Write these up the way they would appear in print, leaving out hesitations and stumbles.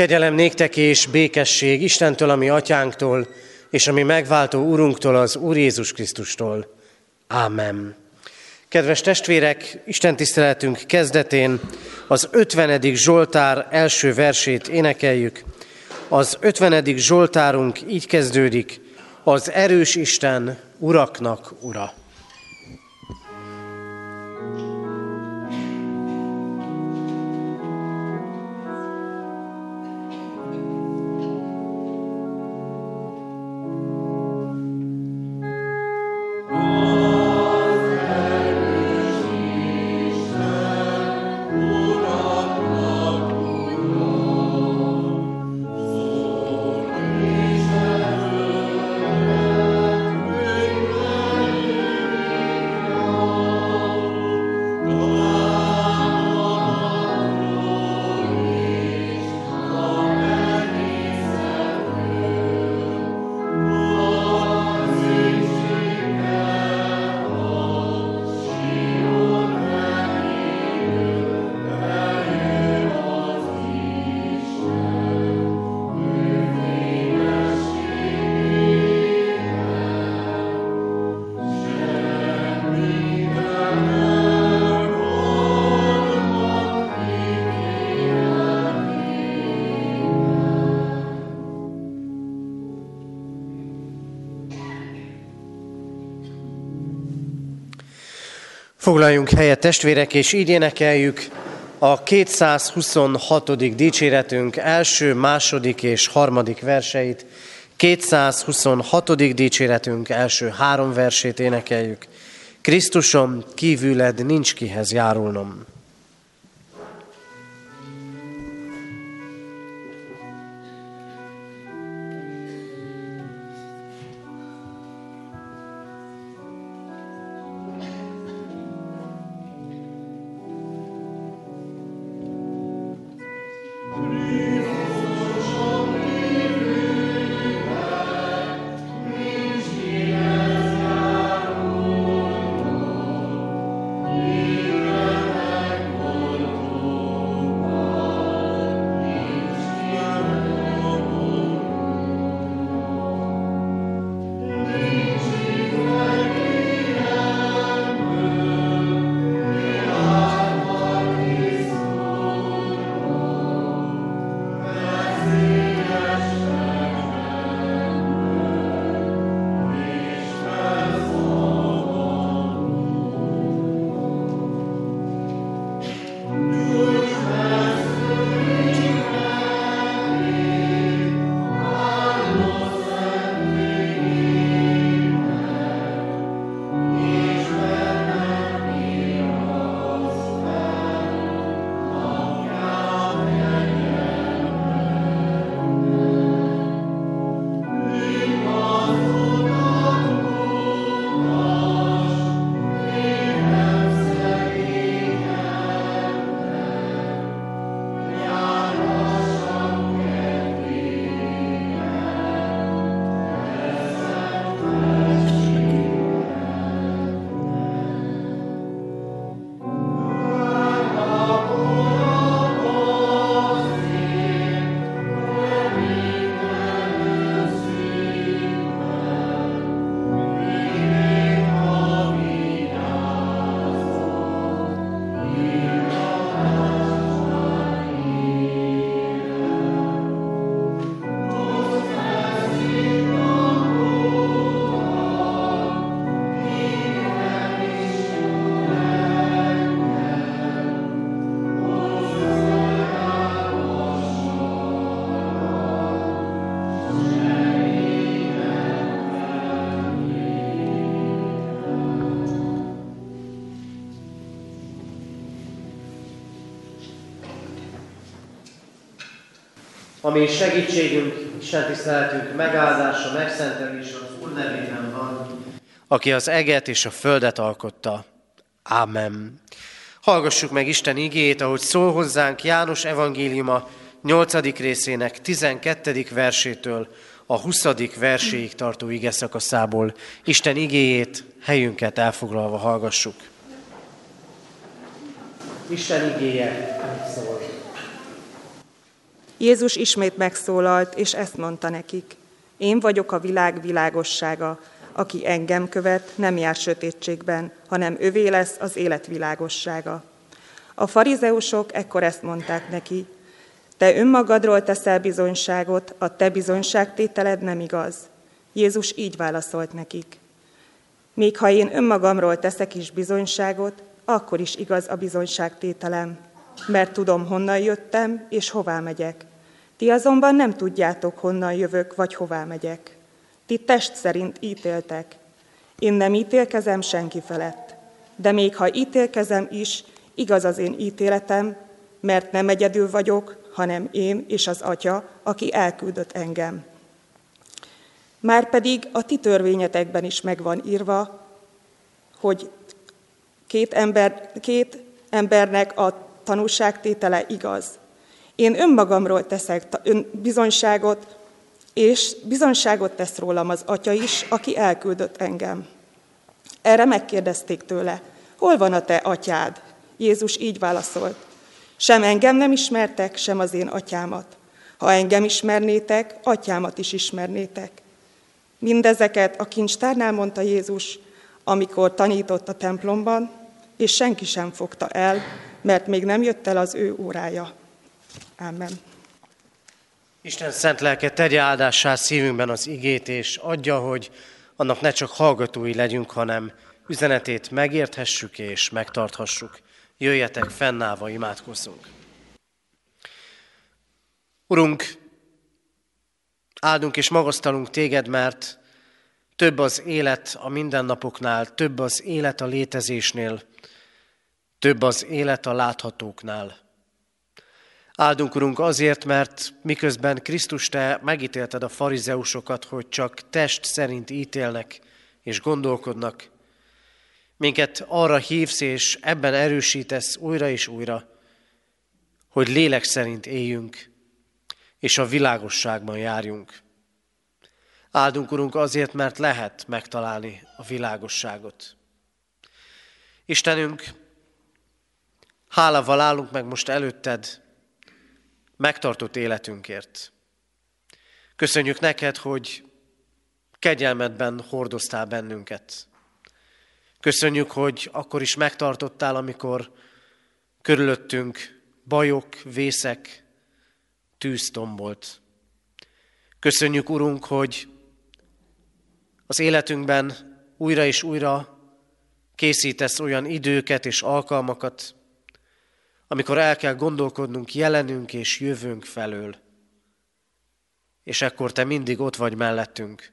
Kegyelem néktek és békesség Istentől, a mi atyánktól, és a mi megváltó Urunktól, az Úr Jézus Krisztustól. Ámen. Kedves testvérek, Isten tiszteletünk kezdetén az 50. Zsoltár első versét énekeljük. Az 50. Zsoltárunk így kezdődik: az erős Isten uraknak ura. Foglaljunk helyet, testvérek, és így énekeljük a 226. dicséretünk első, második és harmadik verseit. 226. dicséretünk első három versét énekeljük. Krisztusom, kívüled nincs kihez járulnom. Ami segítségünk, Isten tiszteletünk megáldása, megszentelése az Úr nevében van, aki az eget és a földet alkotta. Ámen. Hallgassuk meg Isten igéjét, ahogy szól hozzánk János evangéliuma 8. részének 12. versétől a 20. verséig tartó ige szakaszából. Isten igéjét helyünket elfoglalva hallgassuk. Isten igéje szól. Jézus ismét megszólalt, és ezt mondta nekik. Én vagyok a világ világossága. Aki engem követ, nem jár sötétségben, hanem övé lesz az élet világossága. A farizeusok ekkor ezt mondták neki. Te önmagadról teszel bizonyságot, a te bizonyságtételed nem igaz. Jézus így válaszolt nekik. Még ha én önmagamról teszek is bizonyságot, akkor is igaz a bizonyságtételem, mert tudom, honnan jöttem és hová megyek. Ti azonban nem tudjátok, honnan jövök vagy hová megyek. Ti test szerint ítéltek. Én nem ítélkezem senki felett, de még ha ítélkezem is, igaz az én ítéletem, mert nem egyedül vagyok, hanem én és az Atya, aki elküldött engem. Márpedig a ti törvényetekben is megvan írva, hogy két embernek a tanúságtétele igaz. Én önmagamról teszek bizonyságot, és bizonyságot tesz rólam az Atya is, aki elküldött engem. Erre megkérdezték tőle, hol van a te atyád? Jézus így válaszolt, sem engem nem ismertek, sem az én atyámat. Ha engem ismernétek, atyámat is ismernétek. Mindezeket a kincstárnál mondta Jézus, amikor tanított a templomban, és senki sem fogta el, mert még nem jött el az ő órája. Ámen. Isten szent lelke, tegye áldássá szívünkben az igét, és adja, hogy annak ne csak hallgatói legyünk, hanem üzenetét megérthessük és megtarthassuk. Jöjjetek, fennállva imádkozzunk. Urunk, áldunk és magasztalunk téged, mert több az élet a mindennapoknál, több az élet a létezésnél, több az élet a láthatóknál. Áldunk, Urunk, azért, mert miközben Krisztus, te megítélted a farizeusokat, hogy csak test szerint ítélnek és gondolkodnak. Minket arra hívsz, és ebben erősítesz újra és újra, hogy lélek szerint éljünk, és a világosságban járjunk. Áldunk, Urunk, azért, mert lehet megtalálni a világosságot. Istenünk, hálával állunk meg most előtted, megtartott életünkért. Köszönjük neked, hogy kegyelmedben hordoztál bennünket. Köszönjük, hogy akkor is megtartottál, amikor körülöttünk bajok, vészek, tűz tombolt. Köszönjük, Urunk, hogy az életünkben újra és újra készítesz olyan időket és alkalmakat, amikor el kell gondolkodnunk jelenünk és jövünk felől. És ekkor te mindig ott vagy mellettünk,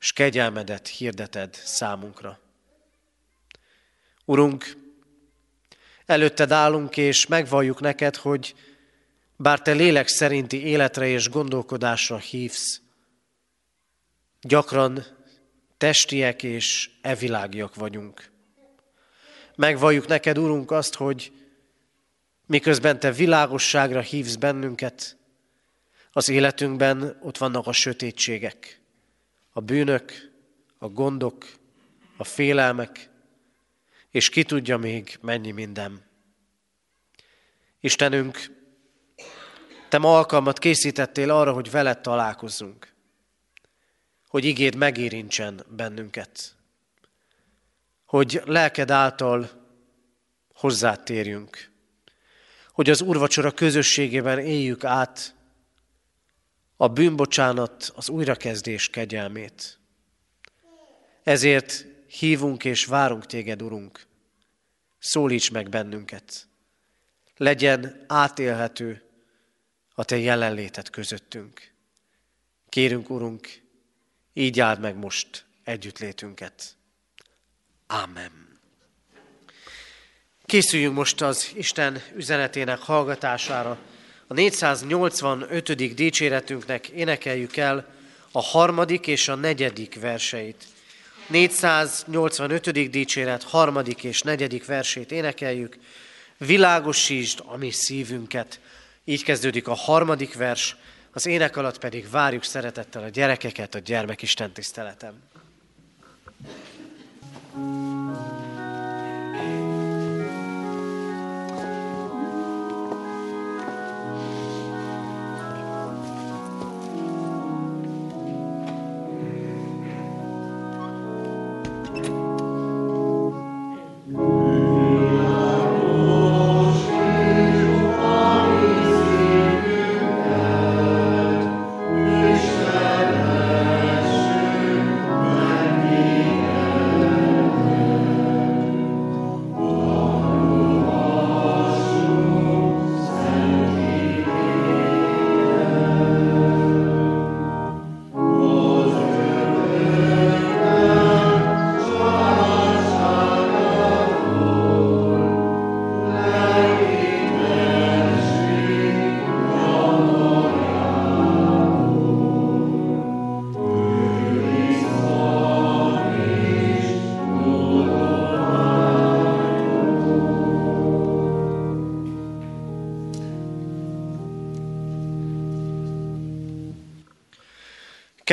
és kegyelmedet hirdeted számunkra. Urunk, előtted állunk, és megvalljuk neked, hogy bár te lélek szerinti életre és gondolkodásra hívsz, gyakran testiek és evilágiak vagyunk. Megvalljuk neked, Urunk, azt, hogy miközben te világosságra hívsz bennünket, az életünkben ott vannak a sötétségek, a bűnök, a gondok, a félelmek, és ki tudja még mennyi minden. Istenünk, te ma alkalmat készítettél arra, hogy veled találkozzunk, hogy igéd megérintsen bennünket, hogy lelked által hozzád térjünk, hogy az úrvacsora közösségében éljük át a bűnbocsánat, az újrakezdés kegyelmét. Ezért hívunk és várunk téged, Urunk. Szólíts meg bennünket. Legyen átélhető a te jelenléted közöttünk. Kérünk, Urunk, így áld meg most együttlétünket. Ámen. Készüljünk most az Isten üzenetének hallgatására. A 485. dicséretünknek énekeljük el a 3. és a 4. verseit. 485. dicséret 3. és 4. versét énekeljük. Világosítsd a mi szívünket. Így kezdődik a 3. vers, az ének alatt pedig várjuk szeretettel a gyerekeket a gyermekisten tiszteletem.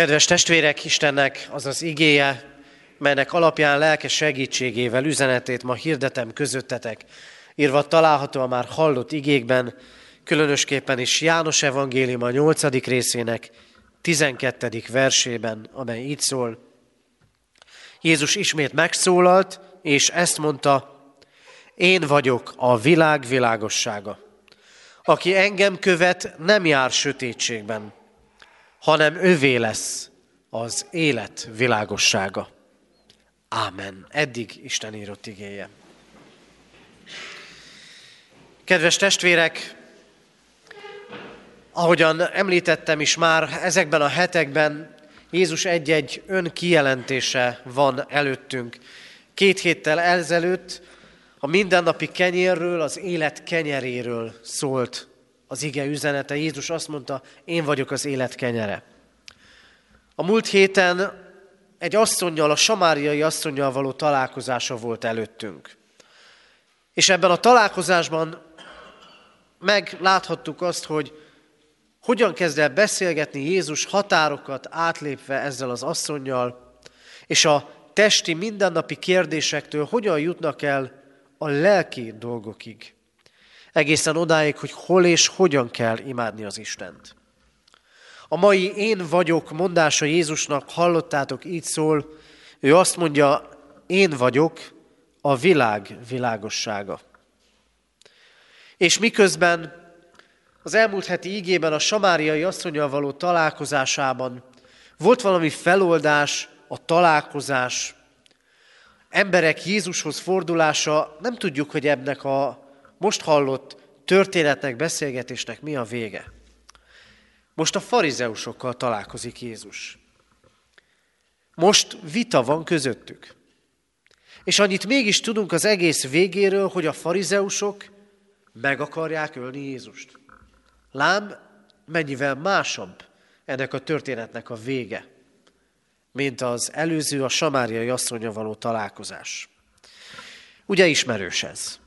Kedves testvérek, Istennek az az igéje, melynek alapján lelke segítségével üzenetét ma hirdetem közöttetek, írva található a már hallott igékben, különösképpen is János evangéliuma 8. részének 12. versében, amely így szól. Jézus ismét megszólalt, és ezt mondta: Én vagyok a világ világossága. Aki engem követ, nem jár sötétségben, hanem övé lesz az élet világossága. Ámen. Eddig Isten írott igéje. Kedves testvérek, ahogyan említettem is már, ezekben a hetekben Jézus egy-egy önkijelentése van előttünk. 2 héttel ezelőtt a mindennapi kenyérről, az élet kenyeréről szólt az ige üzenete. Jézus azt mondta: Én vagyok az élet kenyere. A múlt héten egy asszonnyal, a samáriai asszonnyal való találkozása volt előttünk. És ebben a találkozásban megláthattuk azt, hogy hogyan kezd el beszélgetni Jézus határokat átlépve ezzel az asszonnyal, és a testi mindennapi kérdésektől hogyan jutnak el a lelki dolgokig. Egészen odáig, hogy hol és hogyan kell imádni az Istent. A mai én vagyok mondása Jézusnak, hallottátok, így szól. Ő azt mondja: Én vagyok a világ világossága. És miközben az elmúlt heti ígében, a samáriai asszonnyal való találkozásában volt valami feloldás, a találkozás, emberek Jézushoz fordulása, nem tudjuk, hogy ennek a most hallott történetnek, beszélgetésnek mi a vége. Most a farizeusokkal találkozik Jézus. Most vita van közöttük. És annyit mégis tudunk az egész végéről, hogy a farizeusok meg akarják ölni Jézust. Lám, mennyivel másabb ennek a történetnek a vége, mint az előző, a samáriai asszonnyal való találkozás. Ugye ismerős ez?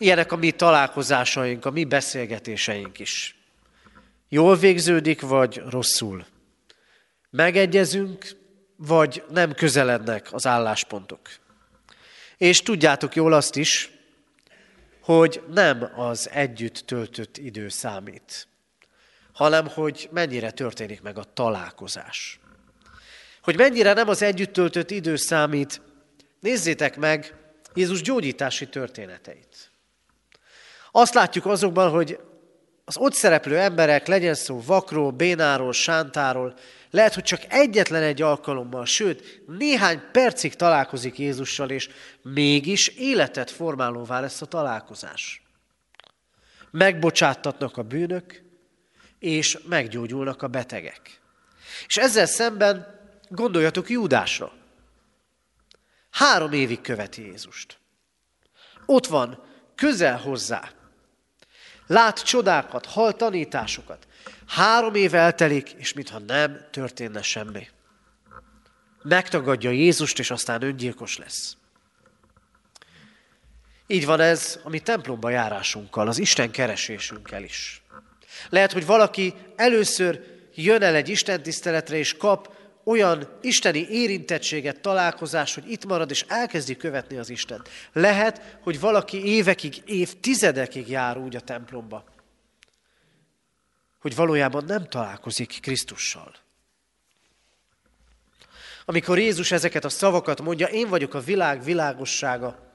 Ilyenek a mi találkozásaink, a mi beszélgetéseink is. Jól végződik, vagy rosszul? Megegyezünk, vagy nem közelednek az álláspontok? És tudjátok jól azt is, hogy nem az együtt töltött idő számít, hanem hogy mennyire történik meg a találkozás. Hogy mennyire nem az együtt töltött idő számít, nézzétek meg Jézus gyógyítási történeteit. Azt látjuk azokban, hogy az ott szereplő emberek, legyen szó vakról, bénáról, sántáról, lehet, hogy csak egyetlen egy alkalommal, sőt, néhány percig találkozik Jézussal, és mégis életet formálóvá lesz a találkozás. Megbocsáttatnak a bűnök, és meggyógyulnak a betegek. És ezzel szemben gondoljatok Júdásra. 3 évig követi Jézust. Ott van, közel hozzá. Lát csodákat, hall tanításokat. 3 év eltelik, és mintha nem történne semmi. Megtagadja Jézust, és aztán öngyilkos lesz. Így van ez a mi templomba járásunkkal, az Isten keresésünkkel is. Lehet, hogy valaki először jön el egy istentiszteletre, és kap olyan isteni érintettséget, találkozás, hogy itt marad, és elkezdi követni az Istent. Lehet, hogy valaki évekig, évtizedekig jár úgy a templomba, hogy valójában nem találkozik Krisztussal. Amikor Jézus ezeket a szavakat mondja, én vagyok a világ világossága,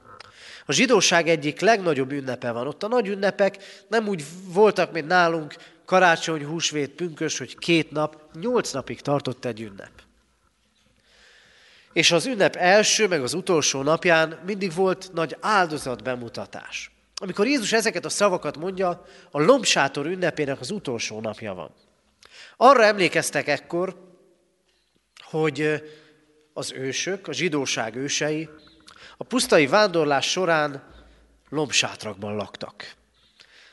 a zsidóság egyik legnagyobb ünnepe van. Ott a nagy ünnepek nem úgy voltak, mint nálunk, karácsony, húsvét, pünkösd, hogy 2 nap, 8 napig tartott egy ünnep. És az ünnep első, meg az utolsó napján mindig volt nagy áldozatbemutatás. Amikor Jézus ezeket a szavakat mondja, a lombsátor ünnepének az utolsó napja van. Arra emlékeztek ekkor, hogy az ősök, a zsidóság ősei a pusztai vándorlás során lombsátrakban laktak.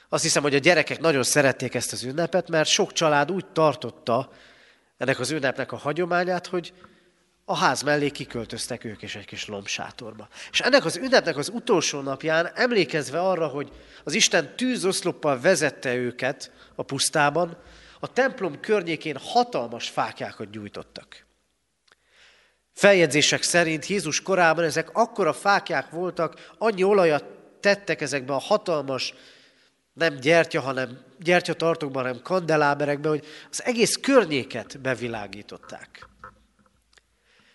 Azt hiszem, hogy a gyerekek nagyon szerették ezt az ünnepet, mert sok család úgy tartotta ennek az ünnepnek a hagyományát, hogy a ház mellé kiköltöztek ők is egy kis lombsátorba. És ennek az ünnepnek az utolsó napján, emlékezve arra, hogy az Isten tűzoszloppal vezette őket a pusztában, a templom környékén hatalmas fáklyákat gyújtottak. Feljegyzések szerint Jézus korában ezek akkora fáklyák voltak, annyi olajat tettek ezekbe a hatalmas, nem gyertya, hanem gyertyatartókban, hanem kandeláberekbe, hogy az egész környéket bevilágították.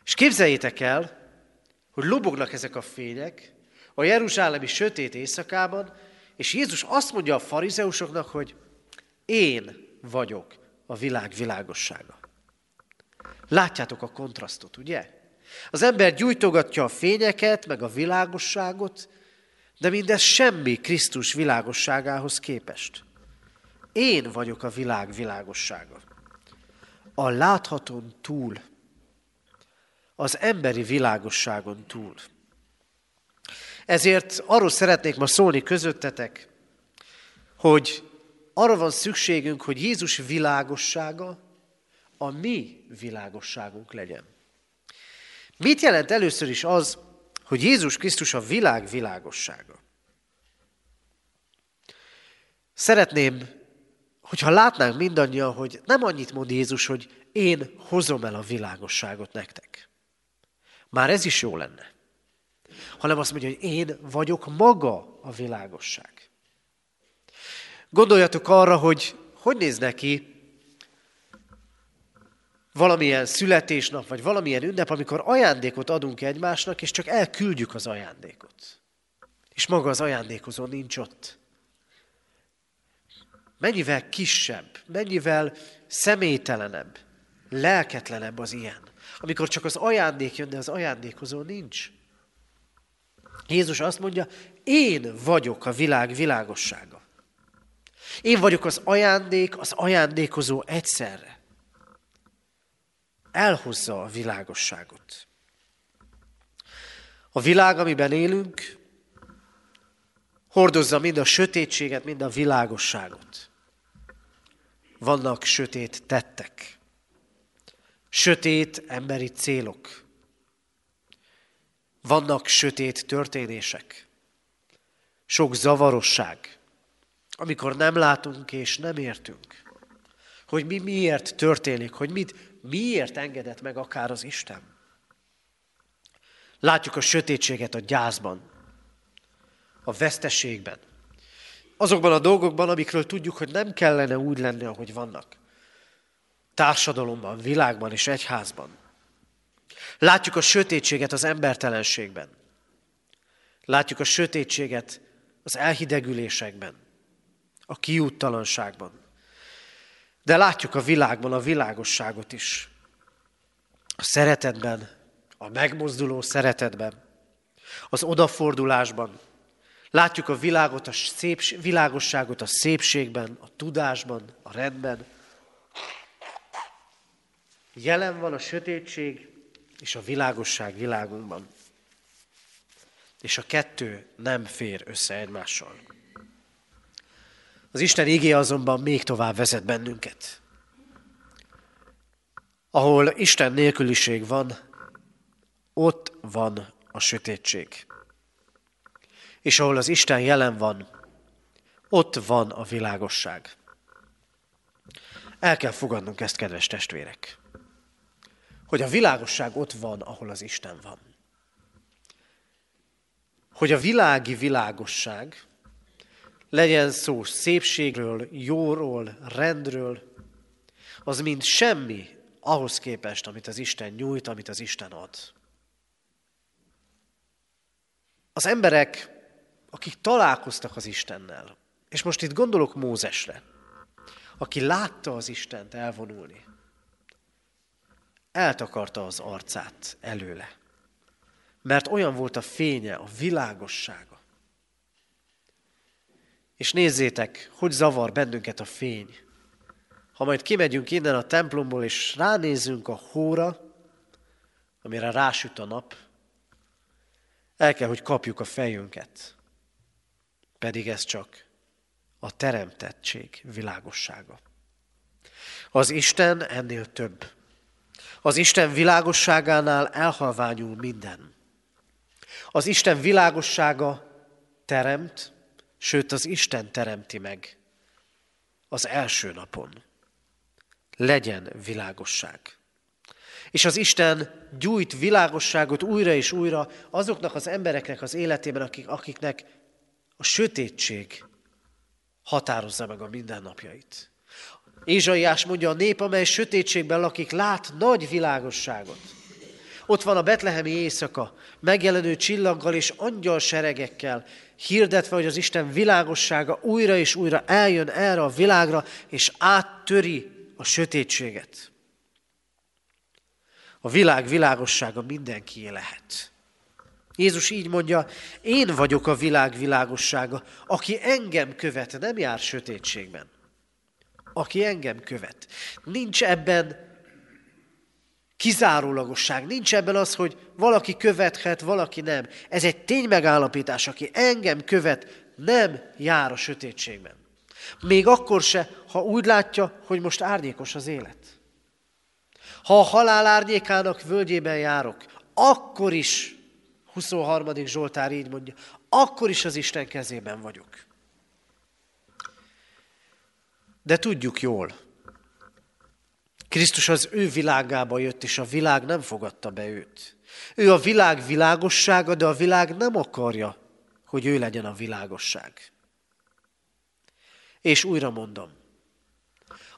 És képzeljétek el, hogy lobognak ezek a fények a jeruzsálemi sötét éjszakában, és Jézus azt mondja a farizeusoknak, hogy én vagyok a világ világossága. Látjátok a kontrasztot, ugye? Az ember gyújtogatja a fényeket, meg a világosságot, de mindez semmi Krisztus világosságához képest. Én vagyok a világ világossága. A láthatón túl, az emberi világosságon túl. Ezért arról szeretnék ma szólni közöttetek, hogy arra van szükségünk, hogy Jézus világossága a mi világosságunk legyen. Mit jelent először is az, hogy Jézus Krisztus a világ világossága? Szeretném, hogyha látnánk mindannyian, hogy nem annyit mond Jézus, hogy én hozom el a világosságot nektek. Már ez is jó lenne. Hanem azt mondja, hogy én vagyok maga a világosság. Gondoljatok arra, hogy hogy néz neki valamilyen születésnap, vagy valamilyen ünnep, amikor ajándékot adunk egymásnak, és csak elküldjük az ajándékot. És maga az ajándékozó nincs ott. Mennyivel kisebb, mennyivel személytelenebb, lelketlenebb az ilyen. Amikor csak az ajándék jön, de az ajándékozó nincs. Jézus azt mondja, én vagyok a világ világossága. Én vagyok az ajándék, az ajándékozó egyszerre. Elhozza a világosságot. A világ, amiben élünk, hordozza mind a sötétséget, mind a világosságot. Vannak sötét tettek, sötét emberi célok, vannak sötét történések, sok zavarosság, amikor nem látunk és nem értünk, hogy mi miért történik, hogy miért engedett meg akár az Isten. Látjuk a sötétséget a gyászban, a veszteségben, azokban a dolgokban, amikről tudjuk, hogy nem kellene úgy lenni, ahogy vannak. Társadalomban, világban és egyházban. Látjuk a sötétséget az embertelenségben. Látjuk a sötétséget az elhidegülésekben, a kiúttalanságban. De látjuk a világban a világosságot is. A szeretetben, a megmozduló szeretetben, az odafordulásban. Látjuk a világot, a világosságot a szépségben, a tudásban, a rendben. Jelen van a sötétség és a világosság világunkban. És a kettő nem fér össze egymással. Az Isten igéje azonban még tovább vezet bennünket. Ahol Isten nélküliség van, ott van a sötétség. És ahol az Isten jelen van, ott van a világosság. El kell fogadnunk ezt, kedves testvérek, hogy a világosság ott van, ahol az Isten van. Hogy a világi világosság, legyen szó szépségről, jóról, rendről, az mind semmi ahhoz képest, amit az Isten nyújt, amit az Isten ad. Az emberek, akik találkoztak az Istennel, és most itt gondolok Mózesre, aki látta az Istent elvonulni, eltakarta az arcát előle, mert olyan volt a fénye, a világossága. És nézzétek, hogy zavar bennünket a fény. Ha majd kimegyünk innen a templomból, és ránézünk a hóra, amire rásüt a nap, el kell, hogy kapjuk a fejünket. Pedig ez csak a teremtettség világossága. Az Isten ennél több. Az Isten világosságánál elhalványul minden. Az Isten világossága teremt, sőt az Isten teremti meg az első napon. legyen világosság. És az Isten gyújt világosságot újra és újra azoknak az embereknek az életében, akiknek a sötétség határozza meg a mindennapjait. Ézsaiás mondja, a nép, amely sötétségben lakik, lát nagy világosságot. Ott van a betlehemi éjszaka, megjelenő csillaggal és angyalseregekkel, hirdetve, hogy az Isten világossága újra és újra eljön erre a világra, és áttöri a sötétséget. A világ világossága mindenkié lehet. Jézus így mondja, én vagyok a világ világossága, aki engem követ, nem jár sötétségben. Aki engem követ. Nincs ebben kizárólagosság, nincs ebben az, hogy valaki követhet, valaki nem. Ez egy ténymegállapítás, aki engem követ, nem jár a sötétségben. Még akkor se, ha úgy látja, hogy most árnyékos az élet. Ha a halál árnyékának völgyében járok, akkor is, 23. Zsoltár így mondja, akkor is az Isten kezében vagyok. De tudjuk jól, Krisztus az ő világába jött, és a világ nem fogadta be őt. Ő a világ világossága, de a világ nem akarja, hogy ő legyen a világosság. És újra mondom,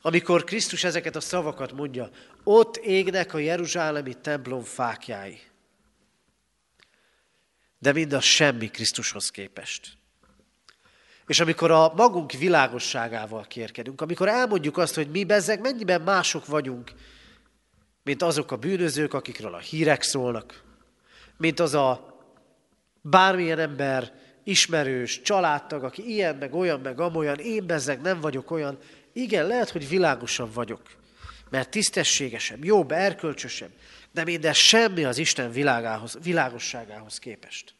amikor Krisztus ezeket a szavakat mondja, ott égnek a jeruzsálemi templom fáklyái. De mindaz semmi Krisztushoz képest. És amikor a magunk világosságával kérkedünk, amikor elmondjuk azt, hogy mi bezzeg mennyiben mások vagyunk, mint azok a bűnözők, akikről a hírek szólnak, mint az a bármilyen ember, ismerős, családtag, aki ilyen, meg amolyan, én bezzeg nem vagyok olyan. Igen, lehet, hogy világosabb vagyok, mert tisztességesebb, jobb, erkölcsösebb, de minden semmi az Isten világosságához képest.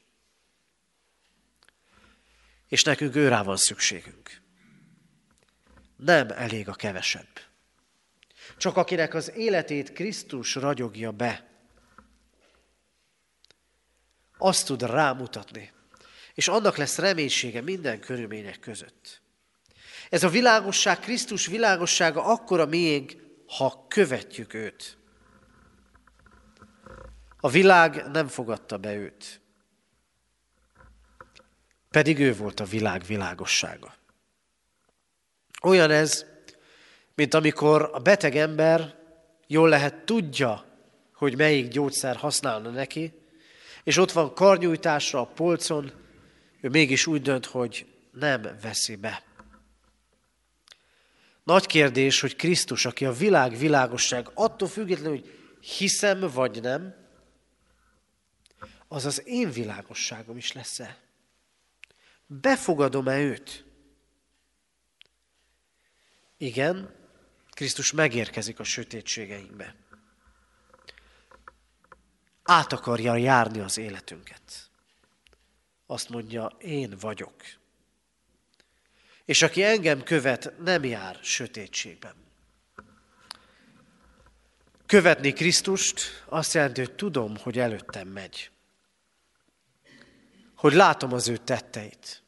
És nekünk őrá van szükségünk. Nem elég a kevesebb. Csak akinek az életét Krisztus ragyogja be, azt tud rámutatni, és annak lesz reménysége minden körülmények között. Ez a világosság, Krisztus világossága akkora miénk, ha követjük őt. A világ nem fogadta be őt. Pedig ő volt a világ világossága. Olyan ez, mint amikor a beteg ember jól lehet tudja, hogy melyik gyógyszer használna neki, és ott van karnyújtásra a polcon, ő mégis úgy dönt, hogy nem veszi be. Nagy kérdés, hogy Krisztus, aki a világ világosság, attól függetlenül, hogy hiszem vagy nem, az az én világosságom is lesz-e? Befogadom-e őt? Igen, Krisztus megérkezik a sötétségeinkbe. Át akarja járni az életünket. Azt mondja, én vagyok. És aki engem követ, nem jár sötétségben. Követni Krisztust azt jelenti, hogy tudom, hogy előttem megy. Hogy látom az ő tetteit.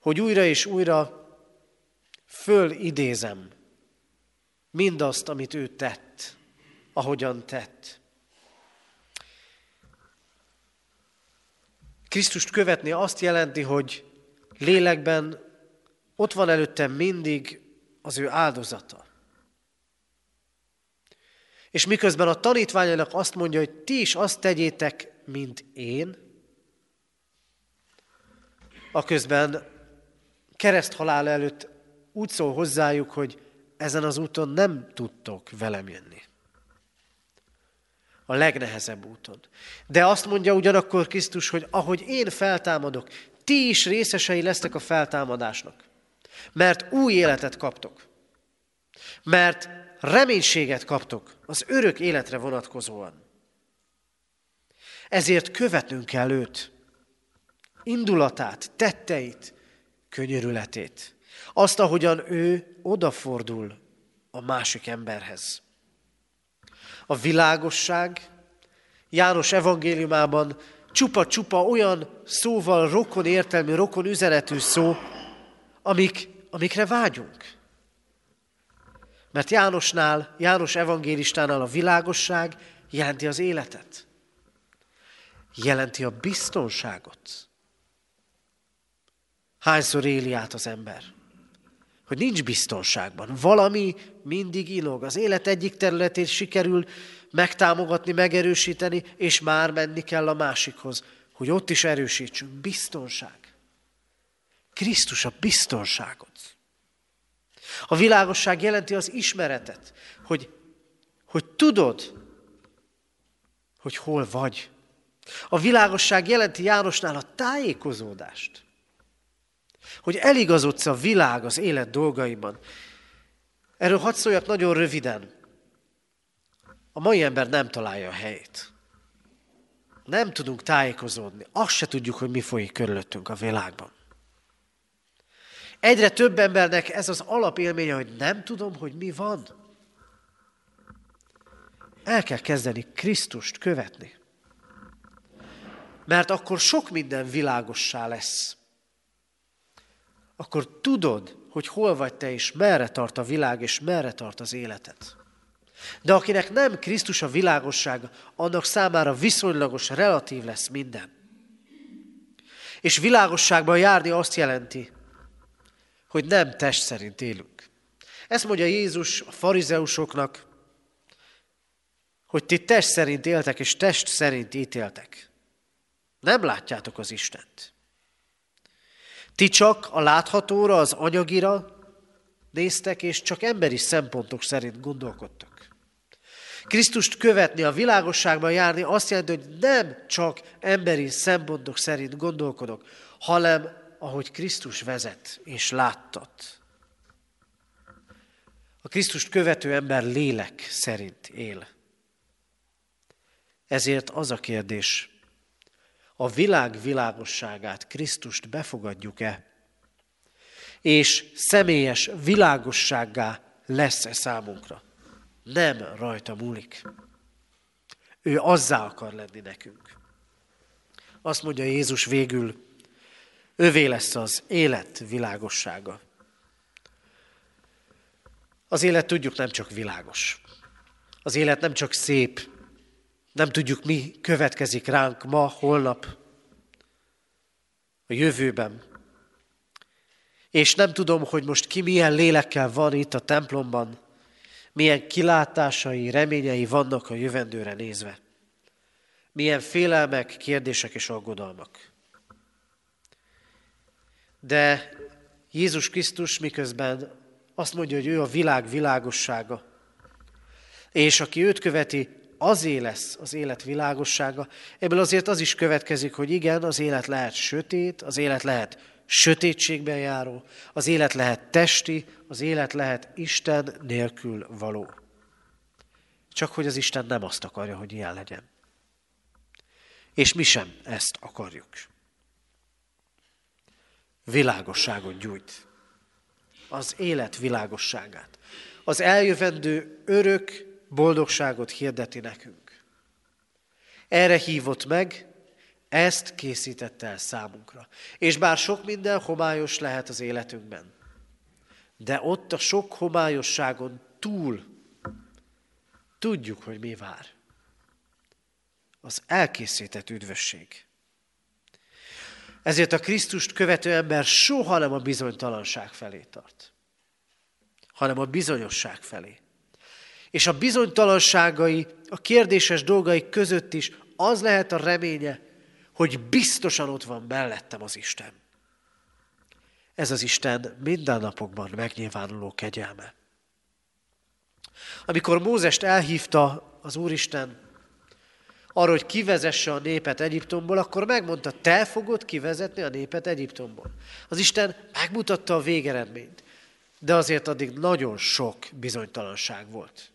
Hogy újra és újra fölidézem mindazt, amit ő tett, ahogyan tett. Krisztust követni azt jelenti, hogy lélekben ott van előttem mindig az ő áldozata. És miközben a tanítványainak azt mondja, hogy ti is azt tegyétek, mint én, aközben kereszthalál előtt úgy szól hozzájuk, hogy ezen az úton nem tudtok velem jönni. A legnehezebb úton. De azt mondja ugyanakkor Krisztus, hogy ahogy én feltámadok, ti is részesei lesztek a feltámadásnak. Mert új életet kaptok. Mert reménységet kaptok az örök életre vonatkozóan. Ezért követnünk kell őt. Indulatát, tetteit, könyörületét. Azt, ahogyan ő odafordul a másik emberhez. A világosság János evangéliumában csupa-csupa olyan szóval rokon értelmű, rokon üzenetű szó, amikre vágyunk. Mert Jánosnál, János evangélistánál a világosság jelenti az életet. Jelenti a biztonságot. Hányszor éli át az ember? Hogy nincs biztonságban. Valami mindig inog. Az élet egyik területét sikerül megtámogatni, megerősíteni, és már menni kell a másikhoz, hogy ott is erősítsünk. Biztonság. Krisztus a biztonságot. A világosság jelenti az ismeretet, hogy tudod, hogy hol vagy. A világosság jelenti Jánosnál a tájékozódást. Hogy eligazodsz a világ az élet dolgaiban. Erről hadd szóljak nagyon röviden. A mai ember nem találja a helyét. Nem tudunk tájékozódni. Azt se tudjuk, hogy mi folyik körülöttünk a világban. Egyre több embernek ez az alapélménye, hogy nem tudom, hogy mi van. El kell kezdeni Krisztust követni. Mert akkor sok minden világossá lesz. Akkor tudod, hogy hol vagy te, és merre tart a világ, és merre tart az életet. De akinek nem Krisztus a világossága, annak számára viszonylagos, relatív lesz minden. És világosságban járni azt jelenti, hogy nem test szerint élünk. Ezt mondja Jézus a farizeusoknak, hogy ti test szerint éltek, és test szerint ítéltek. Nem látjátok az Istent. Ti csak a láthatóra, az anyagira néztek, és csak emberi szempontok szerint gondolkodtak. Krisztust követni, a világosságban járni azt jelenti, hogy nem csak emberi szempontok szerint gondolkodok, hanem ahogy Krisztus vezet és láttat. A Krisztust követő ember lélek szerint él. Ezért az a kérdés, a világ világosságát, Krisztust befogadjuk-e, és személyes világossággá lesz-e számunkra? Nem rajta múlik. Ő azzá akar lenni nekünk. Azt mondja Jézus végül, ővé lesz az élet világossága. Az élet, tudjuk, nem csak világos. Az élet nem csak szép. Nem tudjuk, mi következik ránk ma, holnap, a jövőben. És nem tudom, hogy most ki milyen lélekkel van itt a templomban, milyen kilátásai, reményei vannak a jövendőre nézve. Milyen félelmek, kérdések és aggodalmak. De Jézus Krisztus miközben azt mondja, hogy ő a világ világossága. És aki őt követi, azé lesz az élet világossága. Ebből azért az is következik, hogy igen, az élet lehet sötét, az élet lehet sötétségben járó, az élet lehet testi, az élet lehet Isten nélkül való. Csak hogy az Isten nem azt akarja, hogy ilyen legyen. És mi sem ezt akarjuk. Világosságot gyújt. Az élet világosságát. Az eljövendő örök boldogságot hirdeti nekünk. Erre hívott meg, ezt készítette el számunkra. És bár sok minden homályos lehet az életünkben, de ott a sok homályosságon túl tudjuk, hogy mi vár. Az elkészített üdvösség. Ezért a Krisztust követő ember soha nem a bizonytalanság felé tart, hanem a bizonyosság felé. És a bizonytalanságai, a kérdéses dolgai között is az lehet a reménye, hogy biztosan ott van mellettem az Isten. Ez az Isten mindennapokban megnyilvánuló kegyelme. Amikor Mózest elhívta az Úristen arra, hogy kivezesse a népet Egyiptomból, akkor megmondta, te fogod kivezetni a népet Egyiptomból. Az Isten megmutatta a végeredményt, de azért addig nagyon sok bizonytalanság volt.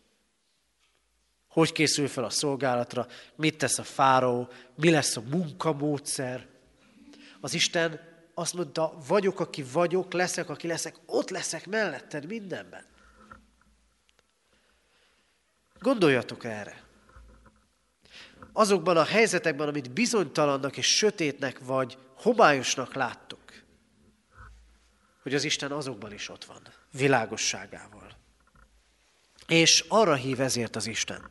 Hogy készül fel a szolgálatra, mit tesz a fáraó, mi lesz a munkamódszer. Az Isten azt mondta, vagyok, aki vagyok, leszek, aki leszek, ott leszek melletted mindenben. Gondoljatok erre. Azokban a helyzetekben, amit bizonytalannak és sötétnek vagy homályosnak láttok, hogy az Isten azokban is ott van, világosságával. És arra hív ezért az Isten,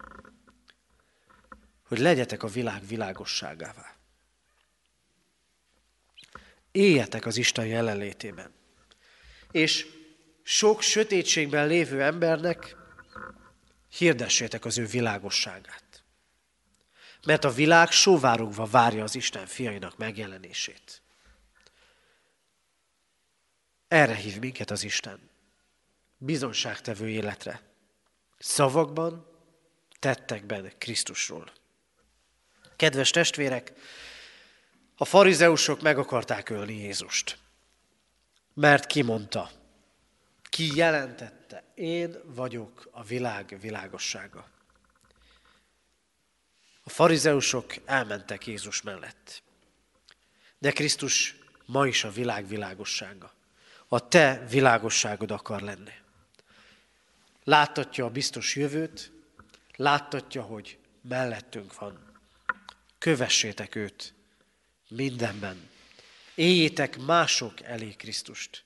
hogy legyetek a világ világosságává. Éljetek az Isten jelenlétében. És sok sötétségben lévő embernek hirdessétek az ő világosságát. Mert a világ sóvárogva várja az Isten fiainak megjelenését. Erre hív minket az Isten. Bizonságtevő életre. Szavakban, tettekben Krisztusról. Kedves testvérek, a farizeusok meg akarták ölni Jézust. Mert kimondta, ki jelentette, én vagyok a világ világossága. A farizeusok elmentek Jézus mellett. De Krisztus ma is a világ világossága. A te világosságod akar lenni. Láttatja a biztos jövőt, láttatja, hogy mellettünk van. Kövessétek őt mindenben. Éljétek mások elé Krisztust,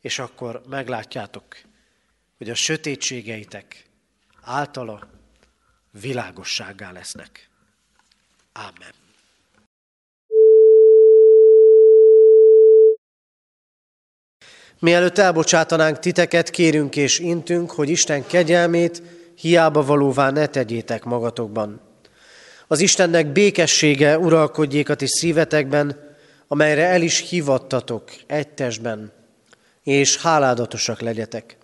és akkor meglátjátok, hogy a sötétségeitek általa világossággá lesznek. Ámen. Mielőtt elbocsátanánk titeket, kérünk és intünk, hogy Isten kegyelmét hiába valóvá ne tegyétek magatokban. Az Istennek békessége uralkodjék a ti szívetekben, amelyre el is hivattatok egy testben, és háládatosak legyetek.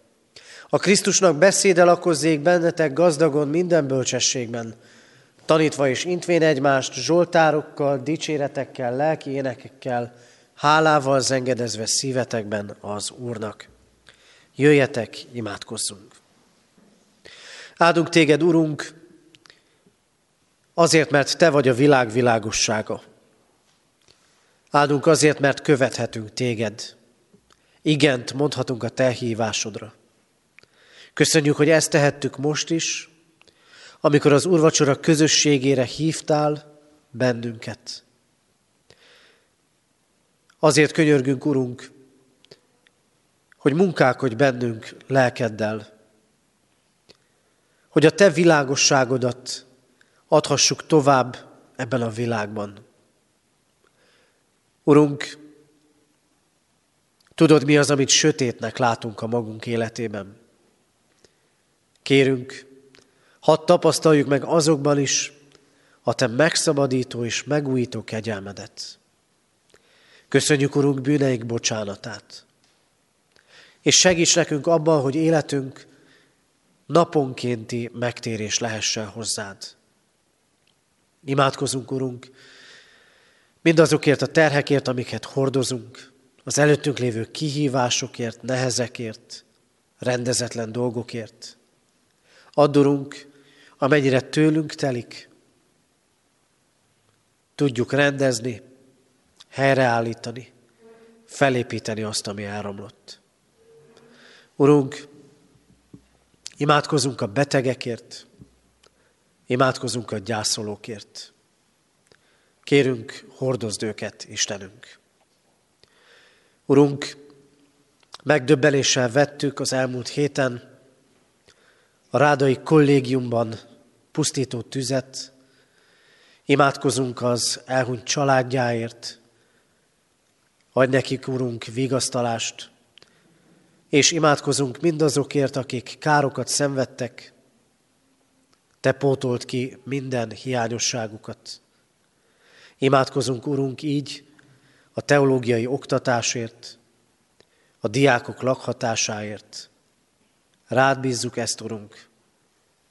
A Krisztusnak beszéde lakozzék bennetek gazdagon minden bölcsességben, tanítva és intvén egymást zsoltárokkal, dicséretekkel, lelki énekekkel, hálával zengedezve szívetekben az Úrnak. Jöjjetek, imádkozzunk! Áldunk téged, Urunk, azért, mert te vagy a világ világossága. Áldunk azért, mert követhetünk téged. Igent mondhatunk a te hívásodra. Köszönjük, hogy ezt tehettük most is, amikor az úrvacsora közösségére hívtál bennünket. Azért könyörgünk, Urunk, hogy munkálkodj bennünk lelkeddel, hogy a te világosságodat adhassuk tovább ebben a világban. Urunk, tudod, mi az, amit sötétnek látunk a magunk életében. Kérünk, hadd tapasztaljuk meg azokban is a te megszabadító és megújító kegyelmedet. Köszönjük, Urunk, bűneink bocsánatát. És segíts nekünk abban, hogy életünk naponkénti megtérés lehessen hozzád. Imádkozunk, Urunk, mindazokért a terhekért, amiket hordozunk, az előttünk lévő kihívásokért, nehezekért, rendezetlen dolgokért. Add, Urunk, amennyire tőlünk telik, tudjuk rendezni, helyreállítani, felépíteni azt, ami elromlott. Urunk, imádkozunk a betegekért, imádkozunk a gyászolókért. Kérünk, hordozd őket, Istenünk. Urunk, megdöbbenéssel vettük az elmúlt héten a Rádai kollégiumban pusztító tüzet, imádkozunk az elhunyt családjáért, adj nekik, Urunk, vigasztalást, és imádkozunk mindazokért, akik károkat szenvedtek, te pótold ki minden hiányosságukat. Imádkozunk, Urunk, így a teológiai oktatásért, a diákok lakhatásáért. Rád bízzuk ezt, Urunk.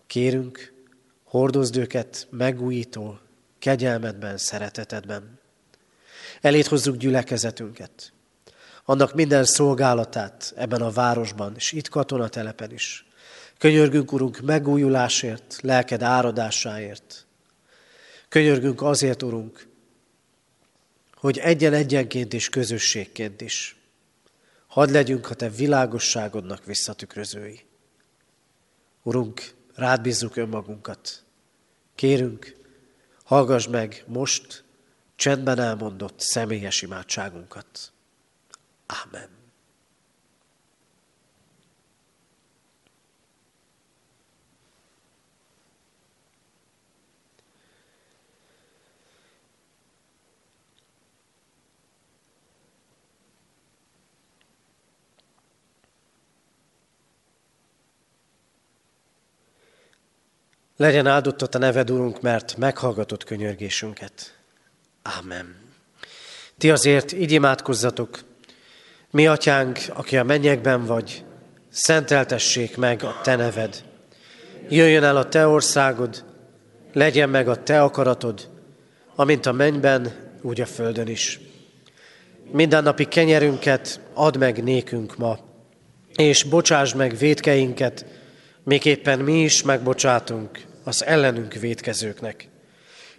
Kérünk, hordozd őket megújító kegyelmedben, szeretetedben. Eléd hozzuk gyülekezetünket, annak minden szolgálatát ebben a városban, és itt Katonatelepen is. Könyörgünk, Urunk, megújulásért, lelked áradásáért. Könyörgünk azért, Urunk, hogy egyen-egyenként és közösségként is hadd legyünk a te világosságodnak visszatükrözői. Urunk, rád bízzuk önmagunkat. Kérünk, hallgass meg most csendben elmondott személyes imádságunkat. Ámen. Legyen áldott a neved, Urunk, mert meghallgatott könyörgésünket. Ámen. Ti azért így imádkozzatok. Mi, Atyánk, aki a mennyekben vagy, szenteltessék meg a te neved. Jöjjön el a te országod, legyen meg a te akaratod, amint a mennyben, úgy a földön is. Mindennapi kenyerünket add meg nékünk ma, és bocsásd meg vétkeinket, miképpen mi is megbocsátunk az ellenünk vétkezőknek.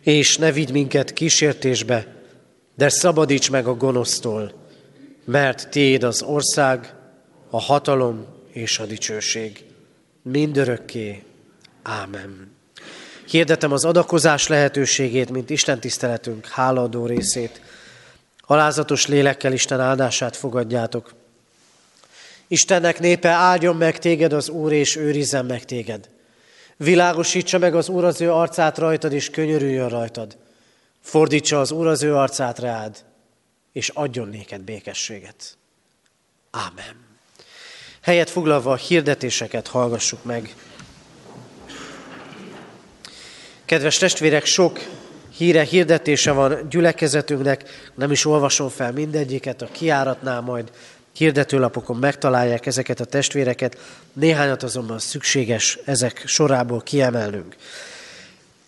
És ne vigy minket kísértésbe, de szabadíts meg a gonosztól, mert tiéd az ország, a hatalom és a dicsőség. Mindörökké. Ámen. Hirdetem az adakozás lehetőségét, mint Isten tiszteletünk hálaadó részét. Alázatos lélekkel Isten áldását fogadjátok. Istennek népe, áldjon meg téged az Úr, és őrizzen meg téged. Világosítsa meg az Úr az ő arcát rajtad, és könyörüljön rajtad. Fordítsa az Úr az ő arcát rád, és adjon néked békességet. Ámen. Helyet foglalva a hirdetéseket hallgassuk meg. Kedves testvérek, sok híre, hirdetése van gyülekezetünknek, nem is olvasom fel mindegyiket, a kiáratnál majd hirdetőlapokon megtalálják ezeket a testvéreket, néhányat azonban szükséges ezek sorából kiemelnünk.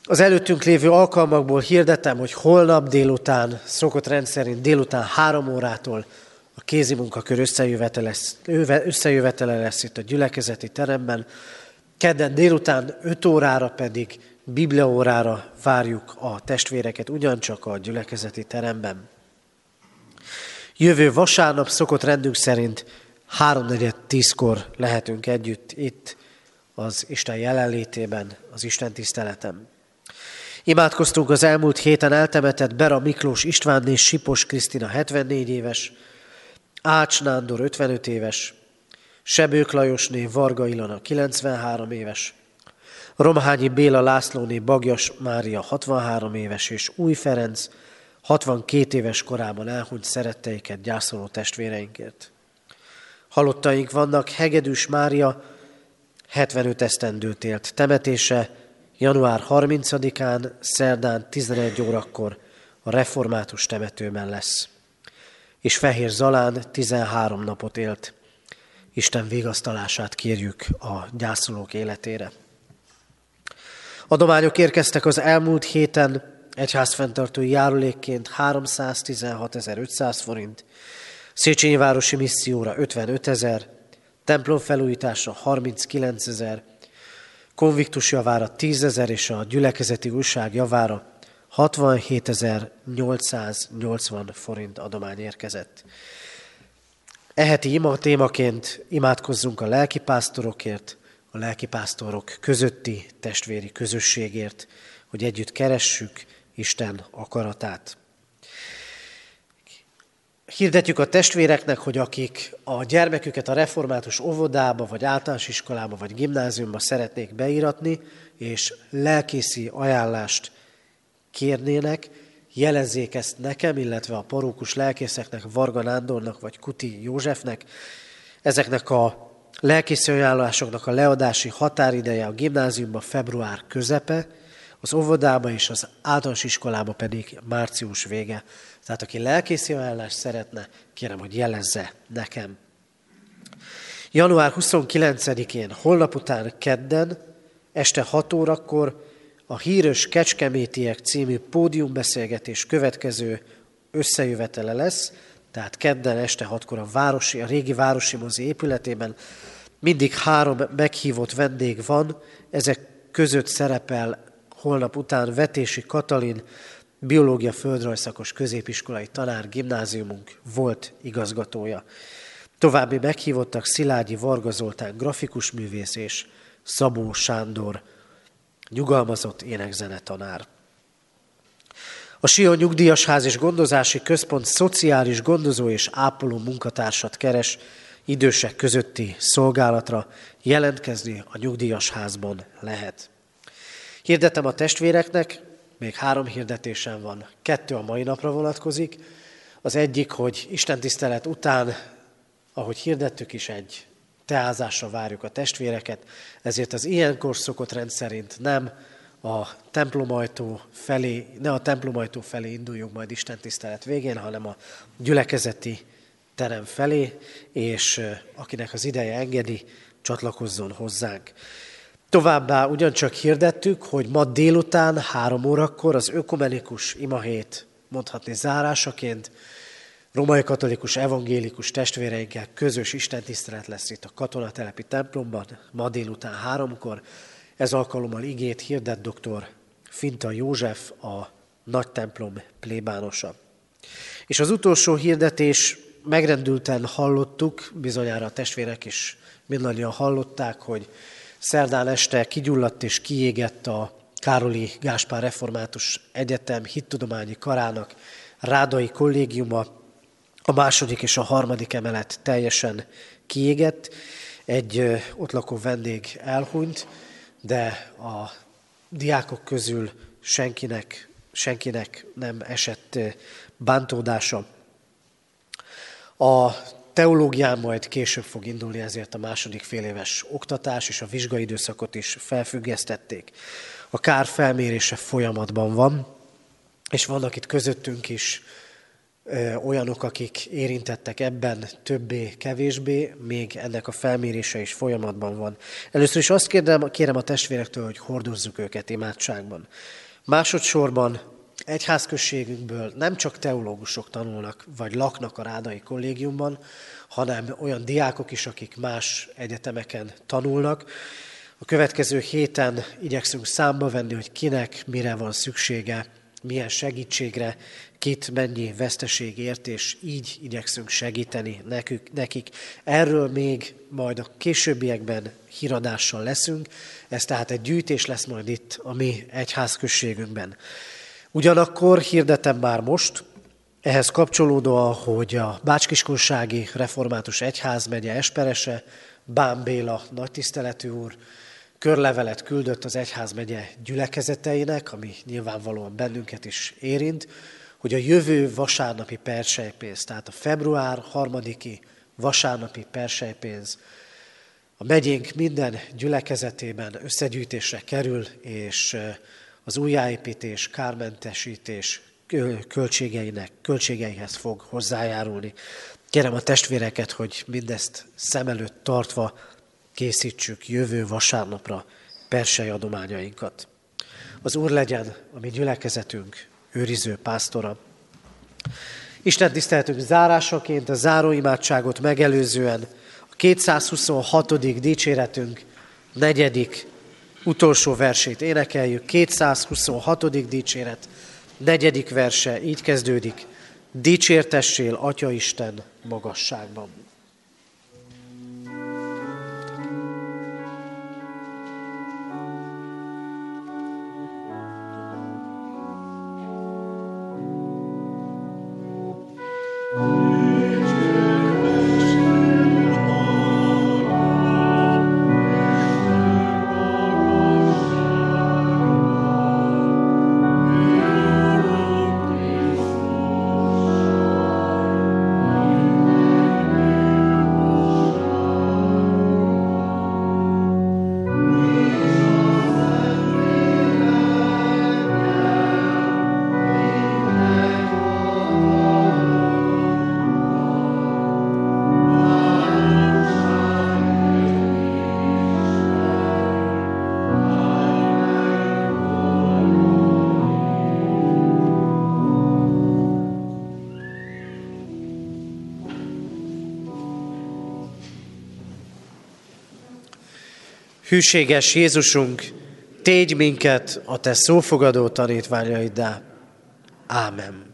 Az előttünk lévő alkalmakból hirdetem, hogy holnap délután, szokott rendszerint délután 3 órától a kézimunkakör összejövetele lesz itt a gyülekezeti teremben, kedden délután 5 órára pedig bibliaórára várjuk a testvéreket, ugyancsak a gyülekezeti teremben. Jövő vasárnap szokott rendünk szerint 9:30-10-kor lehetünk együtt itt az Isten jelenlétében, az Isten tiszteletem. Imádkoztunk az elmúlt héten eltemetett Bera Miklós Istvánné és Sipos Krisztina 74 éves, Ács Nándor 55 éves, Sebők Lajosné Varga Ilona 93 éves, Romhányi Béla Lászlóné Bagyas Mária 63 éves, és Új Ferenc 62 éves korában elhunyt szeretteiket gyászoló testvéreinkért. Halottaink vannak: Hegedűs Mária 75 esztendőt élt, temetése január 30-án, szerdán 11 órakor a református temetőben lesz. És Fehér Zalán 13 napot élt. Isten vigasztalását kérjük a gyászolók életére. Adományok érkeztek az elmúlt héten, egyházfenntartói járulékként 316.500 forint, Széchenyi városi misszióra 55.000, templomfelújításra 39.000, konviktus javára 10.000 és a gyülekezeti újság javára 67.880 forint adomány érkezett. E heti ima témaként imádkozzunk a lelkipásztorokért, a lelkipásztorok közötti testvéri közösségért, hogy együtt keressük Isten akaratát. Hirdetjük a testvéreknek, hogy akik a gyermeküket a református óvodába, vagy általános iskolába, vagy gimnáziumba szeretnék beiratni, és lelkészi ajánlást kérnének, jelezzék ezt nekem, illetve a parókus lelkészeknek, Varga Nándornak, vagy Kuti Józsefnek. Ezeknek a lelkészi ajánlásoknak a leadási határideje a gimnáziumban február közepe, az óvodába és az általános iskolába pedig március vége. Tehát aki lelkészi ajánlást szeretne, kérem, hogy jelezze nekem. Január 29-én, holnap után, kedden, este 6 órakor a Hírös Kecskemétiek című pódiumbeszélgetés következő összejövetele lesz, tehát kedden este 6-kor a régi Városi Mozi épületében. Mindig 3 meghívott vendég van, ezek között szerepel holnap után Vetési Katalin, biológia földrajzszakos középiskolai tanár, gimnáziumunk volt igazgatója. További meghívottak Szilágyi Varga Zoltán grafikusművész és Szabó Sándor nyugalmazott énekzenetanár. A Sion Nyugdíjasház és Gondozási Központ szociális gondozó és ápoló munkatársat keres idősek közötti szolgálatra, jelentkezni a Nyugdíjasházban lehet. Hirdetem a testvéreknek, még 3 hirdetésem van. 2 a mai napra vonatkozik. Az egyik, hogy Isten tisztelet után, ahogy hirdettük is, egy teázásra várjuk a testvéreket, ezért az ilyenkor szokott rendszerint ne a templomajtó felé induljunk majd Isten tisztelet végén, hanem a gyülekezeti terem felé, és akinek az ideje engedi, csatlakozzon hozzánk. Továbbá ugyancsak hirdettük, hogy ma délután 3 órakor az ökumenikus imahét, mondhatni zárásaként, római katolikus evangélikus testvéreinkkel közös istentisztelet lesz itt a katonatelepi templomban, ma délután 3-kor. Ez alkalommal igét hirdet dr. Finta József, a nagy templom plébánosa. És az utolsó hirdetés, megrendülten hallottuk, bizonyára a testvérek is mindannyian hallották, hogy szerdán este kigyulladt és kiégett a Károli Gáspár Református Egyetem Hittudományi Karának Rádai Kollégiuma, a 2. és a 3. emelet teljesen kiégett, egy ott lakó vendég elhunyt, de a diákok közül senkinek nem esett bántódása. A teológián majd később fog indulni, ezért a 2. féléves oktatás és a vizsgaidőszakot is felfüggesztették. A kár felmérése folyamatban van, és vannak itt közöttünk is olyanok, akik érintettek ebben, többé-kevésbé, még ennek a felmérése is folyamatban van. Először is azt kérem a testvérektől, hogy hordozzuk őket imádságban. Másodszorban egyházközségünkből nem csak teológusok tanulnak, vagy laknak a Rádai Kollégiumban, hanem olyan diákok is, akik más egyetemeken tanulnak. A következő héten igyekszünk számba venni, hogy kinek mire van szüksége, milyen segítségre, kit mennyi veszteség ért, és így igyekszünk segíteni nekik. Erről még majd a későbbiekben híradással leszünk, ez tehát egy gyűjtés lesz majd itt a mi egyházközségünkben. Ugyanakkor hirdetem már most, ehhez kapcsolódóan, hogy a Bács-Kiskunsági Református Egyházmegye esperese, Bán Béla nagytiszteletű úr körlevelet küldött az egyházmegye gyülekezeteinek, ami nyilvánvalóan bennünket is érint, hogy a jövő vasárnapi perselypénz, tehát a február 3. vasárnapi perselypénz a megyénk minden gyülekezetében összegyűjtésre kerül, és az újjáépítés, kármentesítés költségeihez fog hozzájárulni. Kérem a testvéreket, hogy mindezt szem előtt tartva készítsük jövő vasárnapra persely adományainkat. Az Úr legyen a mi gyülekezetünk őriző pásztora. Isten tiszteletünk zárásaként a záróimádságot megelőzően a 226. dicséretünk 4. utolsó versét énekeljük. 226. dicséret 4. verse így kezdődik: Dicsértessél, Atya Isten, magasságban. Hűséges Jézusunk, tégy minket a te szófogadó tanítványaiddá. Ámen.